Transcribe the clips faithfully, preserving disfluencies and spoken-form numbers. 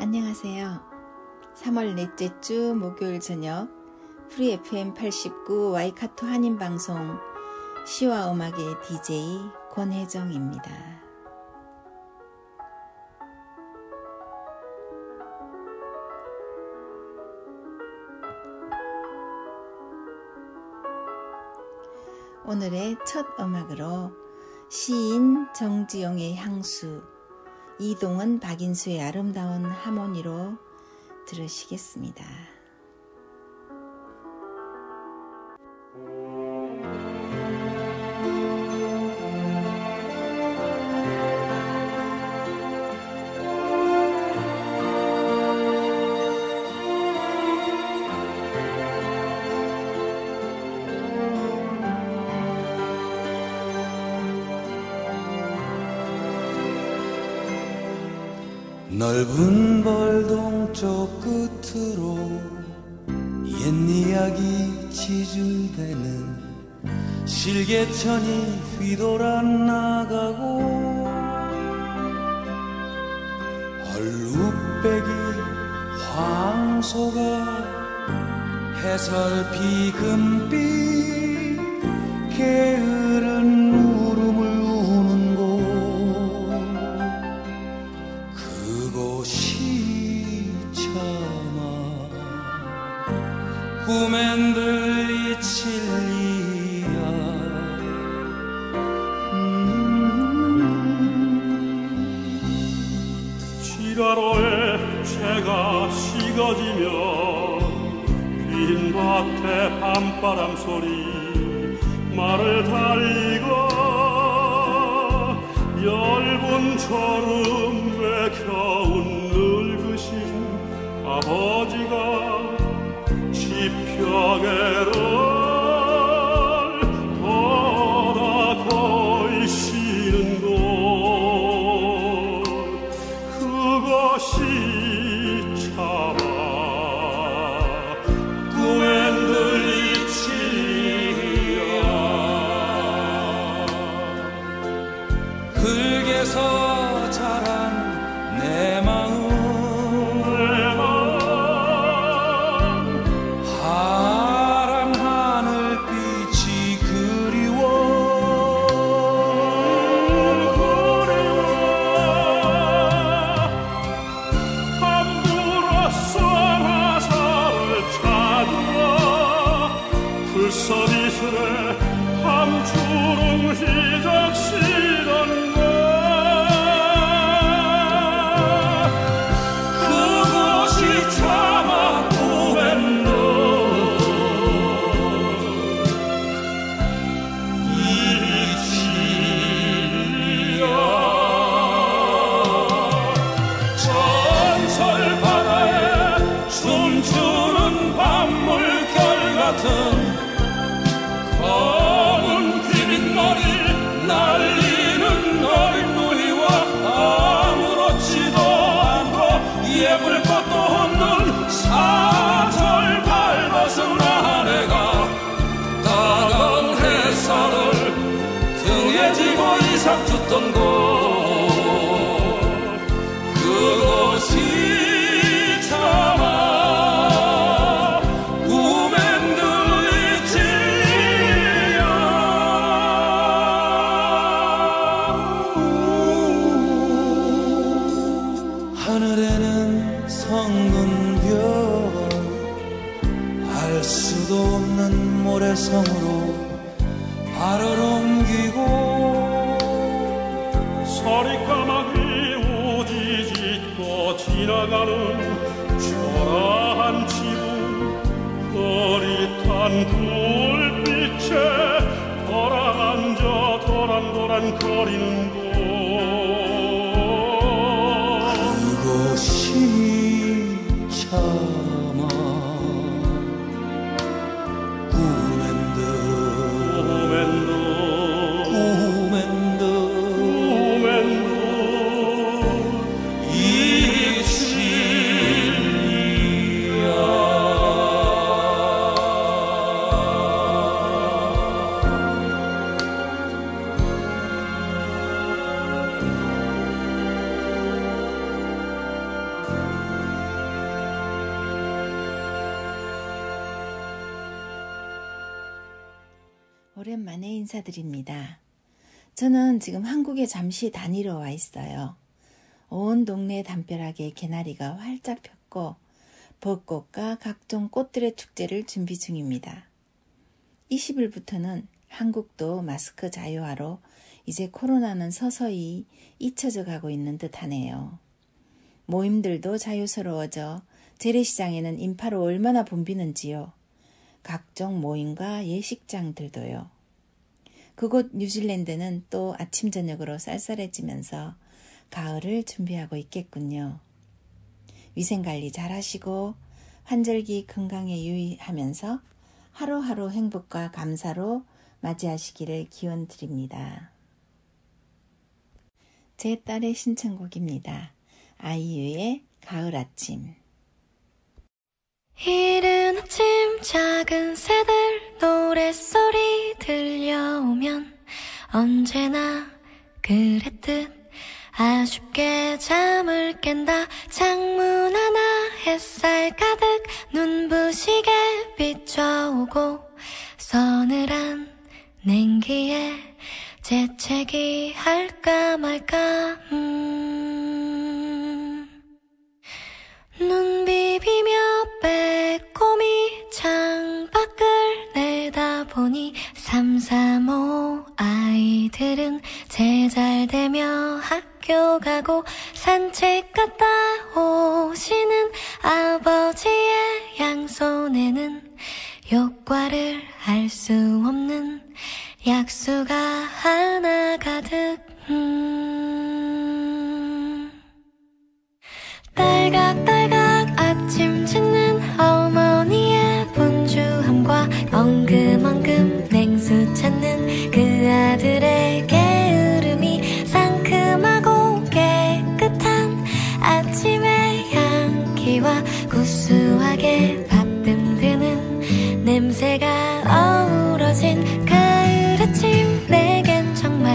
안녕하세요. 삼월 넷째 주 목요일 저녁 프리 에프엠 팔십구 와이카토 한인방송 시와 음악의 디제이 권혜정입니다. 오늘의 첫 음악으로 시인 정지용의 향수, 이동은 박인수의 아름다운 하모니로 들으시겠습니다. 넓은 벌동 쪽 끝으로 옛 이야기 지줄대는 실개천이 휘돌아 나가고 얼룩배기 황소가 해설피 금빛 게으른 꿈엔 들이칠 이야. 음, 지가로에 채가 식어지면 빈 밭에 밤바람 소리 말을 달리고 열분처럼 외켜온 늙으신 아버지가 여계를 돌아고 있는 곳, 그것이 참아 꿈엔 들이치리라. 흙에서 자란 내 마음 돌아앉아 도란도란 반짝반짝거리는 곳 그곳이 차마 꿈엔 듯 꿈엔 듯 꿈엔 듯 이 진리야. 오랜만에 인사드립니다. 저는 지금 한국에 잠시 다니러 와 있어요. 온 동네 담벼락에 개나리가 활짝 폈고 벚꽃과 각종 꽃들의 축제를 준비 중입니다. 이십 일부터는 한국도 마스크 자유화로 이제 코로나는 서서히 잊혀져 가고 있는 듯하네요. 모임들도 자유스러워져 재래시장에는 인파로 얼마나 붐비는지요. 각종 모임과 예식장들도요. 그곳 뉴질랜드는 또 아침 저녁으로 쌀쌀해지면서 가을을 준비하고 있겠군요. 위생관리 잘하시고 환절기 건강에 유의하면서 하루하루 행복과 감사로 맞이하시기를 기원 드립니다. 제 딸의 신청곡입니다. 아이유의 가을 아침. 이른 아침 작은 새들 노랫소리 들려오면 언제나 그랬듯 아쉽게 잠을 깬다. 창문 하나 햇살 가득 눈부시게 비춰오고 서늘한 냉기에 재채기 할까 말까 음. 눈 비비며 빼꼼히 창밖을 내다보니 삼삼오 아이들은 제잘되며 학교 가고 산책 갔다 오시는 아버지의 양손에는 욕과를 알 수 없는 약수가 하나 가득 음. 딸각딸각 아침 짓는 어머니의 분주함과 엉금엉금 냉수 찾는 그 아들의 게으름이 상큼하고 깨끗한 아침의 향기와 구수하게 밥 듬드는 냄새가 어우러진 가을 아침. 내겐 정말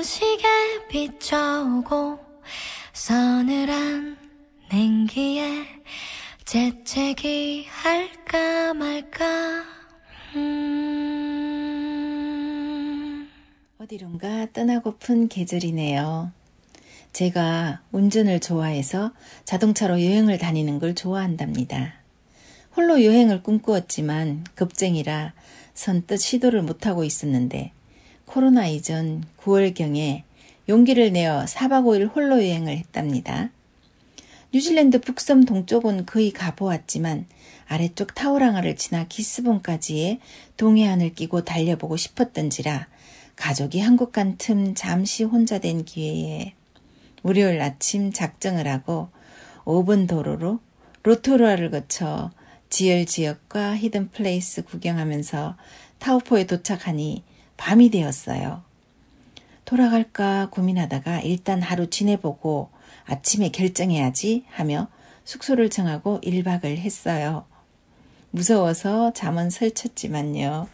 눈부시게 비춰오고 서늘한 냉기에 재채기 할까 말까. 음... 어디론가 떠나고픈 계절이네요. 제가 운전을 좋아해서 자동차로 여행을 다니는 걸 좋아한답니다. 홀로 여행을 꿈꾸었지만 겁쟁이라 선뜻 시도를 못하고 있었는데 코로나 이전 구월경에 용기를 내어 사박 오일 홀로 여행을 했답니다. 뉴질랜드 북섬 동쪽은 거의 가보았지만 아래쪽 타우랑아를 지나 기스본까지의 동해안을 끼고 달려보고 싶었던지라 가족이 한국 간 틈 잠시 혼자 된 기회에 월요일 아침 작정을 하고 오 분 도로로 로토루아를 거쳐 지열 지역과 히든 플레이스 구경하면서 타우포에 도착하니 밤이 되었어요. 돌아갈까 고민하다가 일단 하루 지내보고 아침에 결정해야지 하며 숙소를 정하고 일 박을 했어요. 무서워서 잠은 설쳤지만요.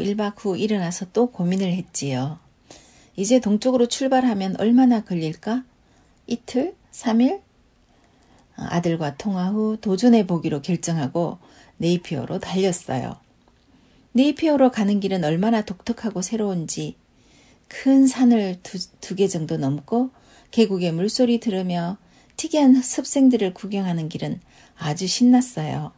일 박 후 일어나서 또 고민을 했지요. 이제 동쪽으로 출발하면 얼마나 걸릴까? 이틀? 삼 일? 아들과 통화 후 도전해보기로 결정하고 네이피어로 달렸어요. 네이피어로 가는 길은 얼마나 독특하고 새로운지 큰 산을 두 개 정도 넘고 계곡의 물소리 들으며 특이한 습생들을 구경하는 길은 아주 신났어요.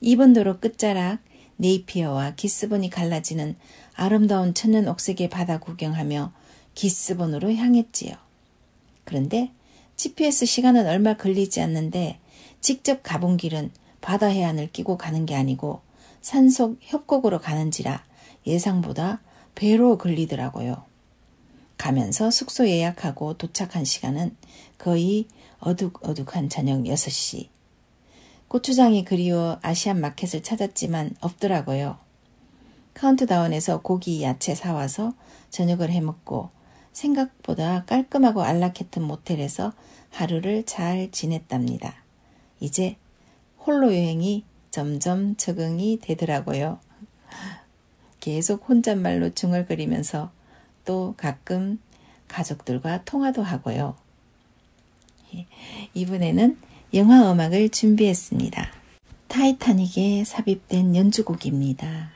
이 번 도로 끝자락 네이피어와 기스본이 갈라지는 아름다운 천연 옥색의 바다 구경하며 기스본으로 향했지요. 그런데 지피에스 시간은 얼마 걸리지 않는데 직접 가본 길은 바다 해안을 끼고 가는 게 아니고 산속 협곡으로 가는지라 예상보다 배로 걸리더라고요. 가면서 숙소 예약하고 도착한 시간은 거의 어둑어둑한 저녁 여섯 시. 고추장이 그리워 아시안 마켓을 찾았지만 없더라고요. 카운트다운에서 고기, 야채 사와서 저녁을 해먹고 생각보다 깔끔하고 안락했던 모텔에서 하루를 잘 지냈답니다. 이제 홀로 여행이 점점 적응이 되더라고요. 계속 혼잣말로 중얼거리면서 또 가끔 가족들과 통화도 하고요. 이번에는 영화 음악을 준비했습니다. 타이타닉에 삽입된 연주곡입니다.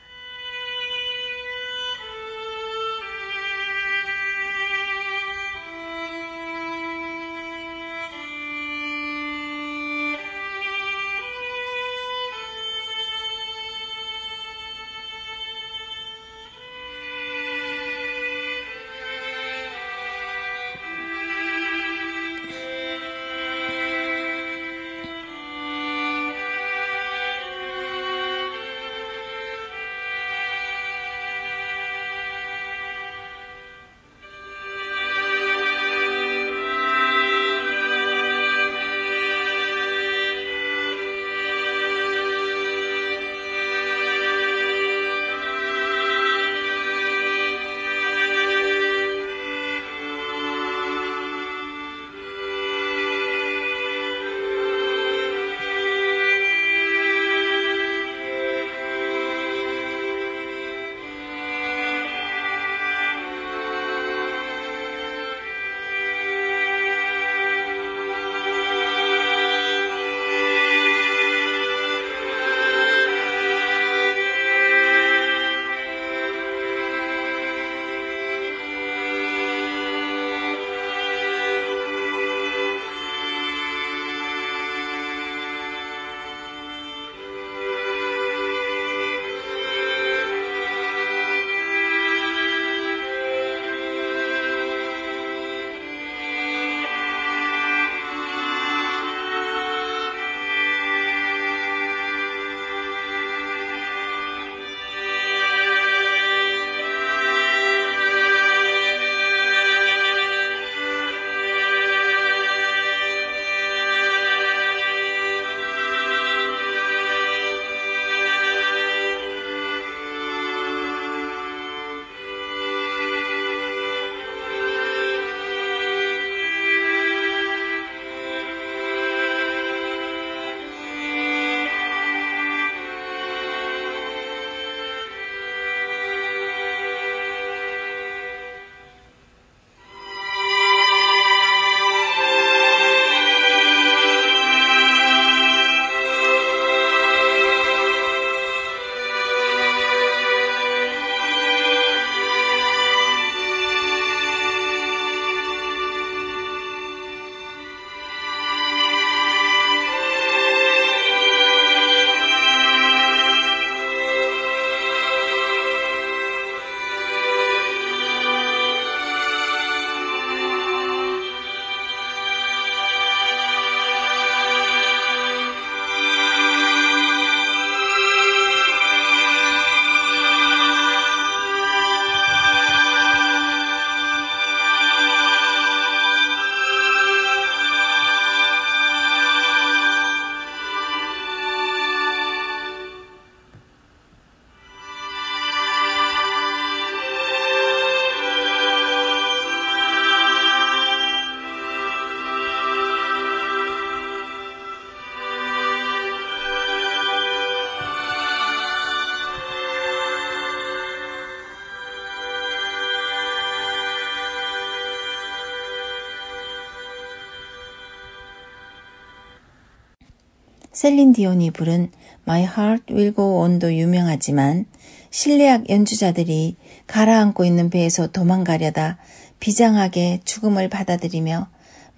셀린 디온이 부른 My Heart Will Go On도 유명하지만 실내악 연주자들이 가라앉고 있는 배에서 도망가려다 비장하게 죽음을 받아들이며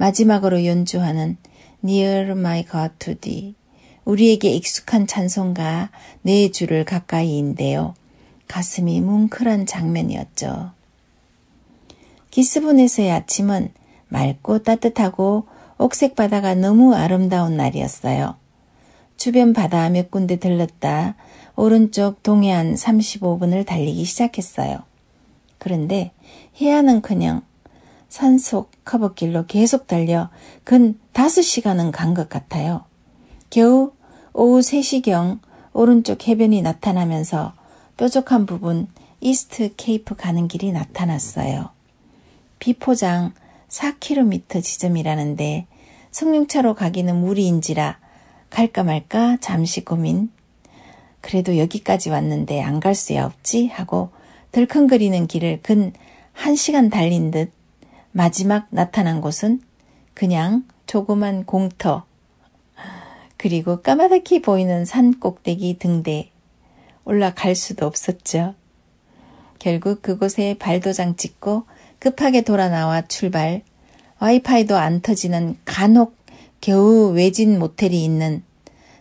마지막으로 연주하는 Near My God to Thee, 우리에게 익숙한 찬송가 네 줄을 가까이인데요. 가슴이 뭉클한 장면이었죠. 기스본에서의 아침은 맑고 따뜻하고 옥색 바다가 너무 아름다운 날이었어요. 주변 바다 몇 군데 들렀다 오른쪽 동해안 삼십오 분을 달리기 시작했어요. 그런데 해안은커녕 산속 커브길로 계속 달려 근 다섯 시간은 간 것 같아요. 겨우 오후 세 시경 오른쪽 해변이 나타나면서 뾰족한 부분 이스트 케이프 가는 길이 나타났어요. 비포장 사 킬로미터 지점이라는데 승용차로 가기는 무리인지라 갈까 말까 잠시 고민. 그래도 여기까지 왔는데 안 갈 수야 없지 하고 덜컹거리는 길을 근 한 시간 달린 듯 마지막 나타난 곳은 그냥 조그만 공터, 그리고 까마득히 보이는 산 꼭대기 등대. 올라갈 수도 없었죠. 결국 그곳에 발도장 찍고 급하게 돌아 나와 출발. 와이파이도 안 터지는 간혹 겨우 외진 모텔이 있는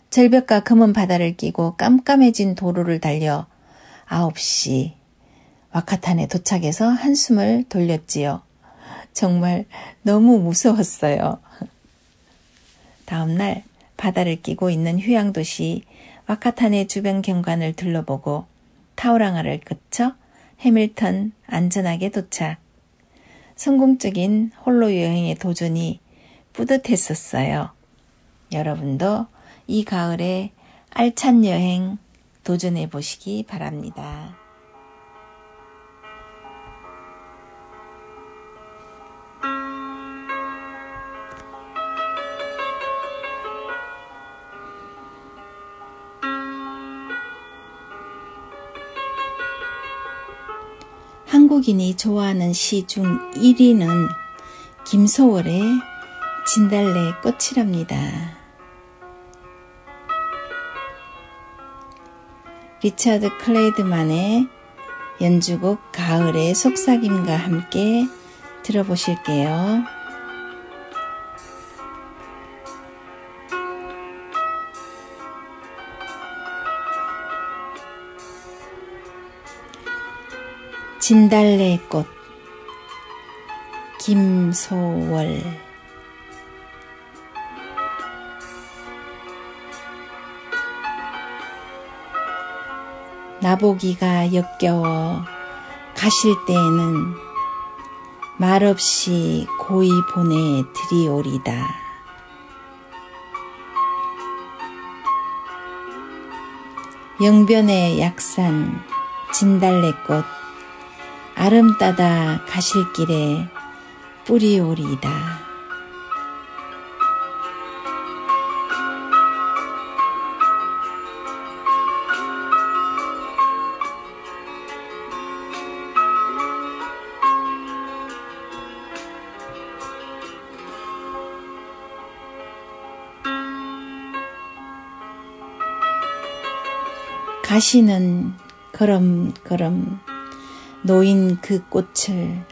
절벽과 검은 바다를 끼고 깜깜해진 도로를 달려 아홉 시 와카탄에 도착해서 한숨을 돌렸지요. 정말 너무 무서웠어요. 다음날 바다를 끼고 있는 휴양도시 와카탄의 주변 경관을 둘러보고 타우랑아를 거쳐 해밀턴 안전하게 도착. 성공적인 홀로 여행의 도전이 뿌듯했었어요. 여러분도 이 가을에 알찬 여행 도전해 보시기 바랍니다. 한국인이 좋아하는 시 중 일 위는 김소월의 진달래 꽃이랍니다. 리차드 클레이드만의 연주곡 가을의 속삭임과 함께 들어보실게요. 진달래 꽃, 김소월. 나보기가 역겨워 가실 때에는 말없이 고이 보내드리오리다. 영변의 약산 진달래꽃 아름 따다 가실 길에 뿌리오리다. 가시는 걸음걸음 놓인 그 꽃을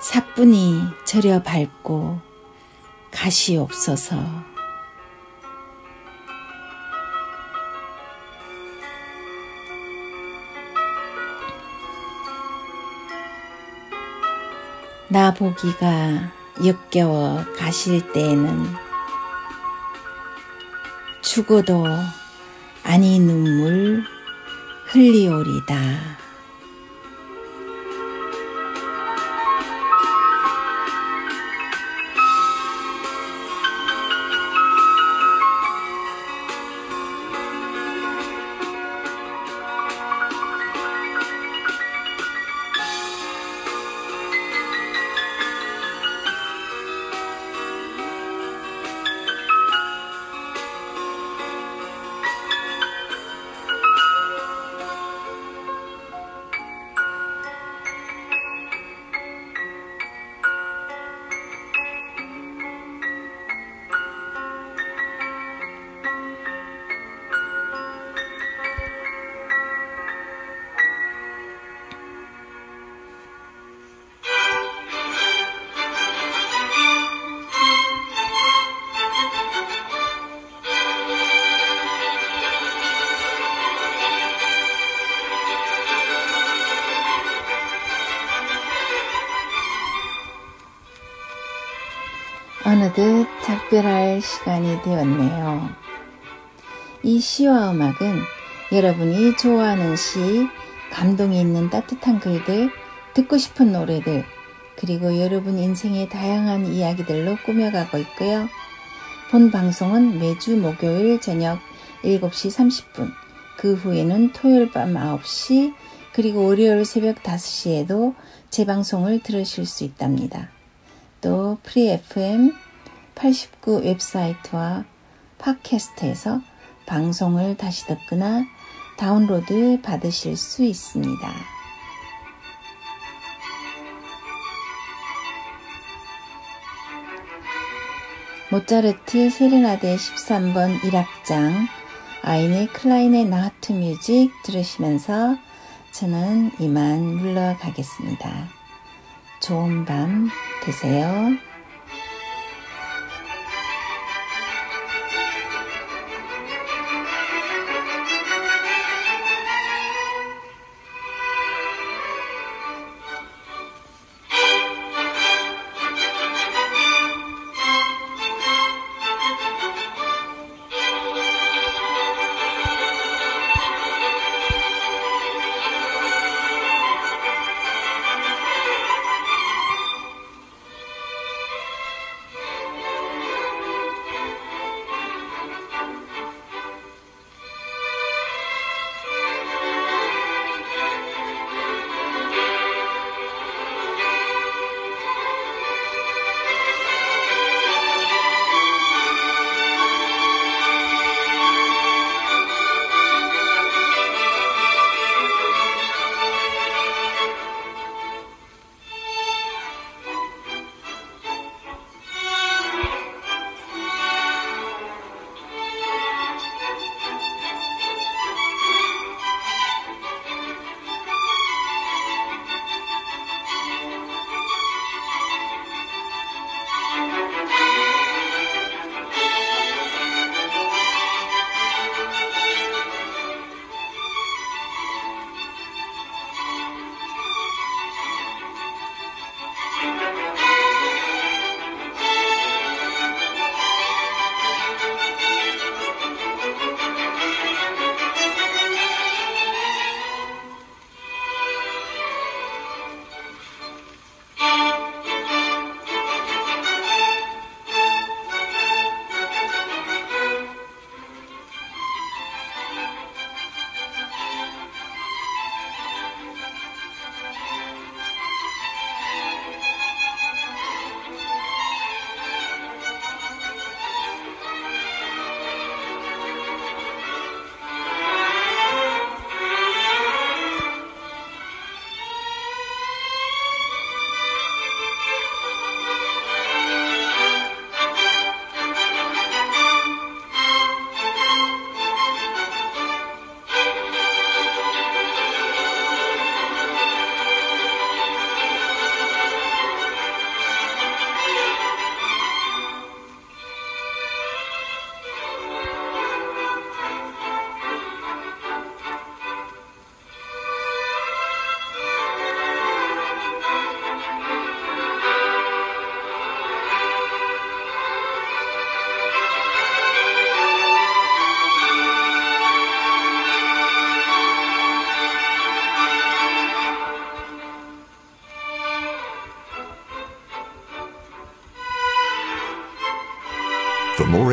사뿐히 절여 밟고 가시옵소서. 나 보기가 역겨워 가실 때에는 죽어도 아니 눈물 흘리오리다. 가득 작별할 시간이 되었네요. 이 시와 음악은 여러분이 좋아하는 시, 감동이 있는 따뜻한 글들, 듣고 싶은 노래들, 그리고 여러분 인생의 다양한 이야기들로 꾸며가고 있고요. 본 방송은 매주 목요일 저녁 일곱 시 삼십 분, 그 후에는 토요일 밤 아홉 시, 그리고 월요일 새벽 다섯 시에도 재방송을 들으실 수 있답니다. 또 프리 에프엠 팔십구 웹사이트와 팟캐스트에서 방송을 다시 듣거나 다운로드 받으실 수 있습니다. 모차르트 세레나데 십삼 번 일 악장 아인의 클라인의 나하트 뮤직 들으시면서 저는 이만 물러가겠습니다. 좋은 밤 되세요. For more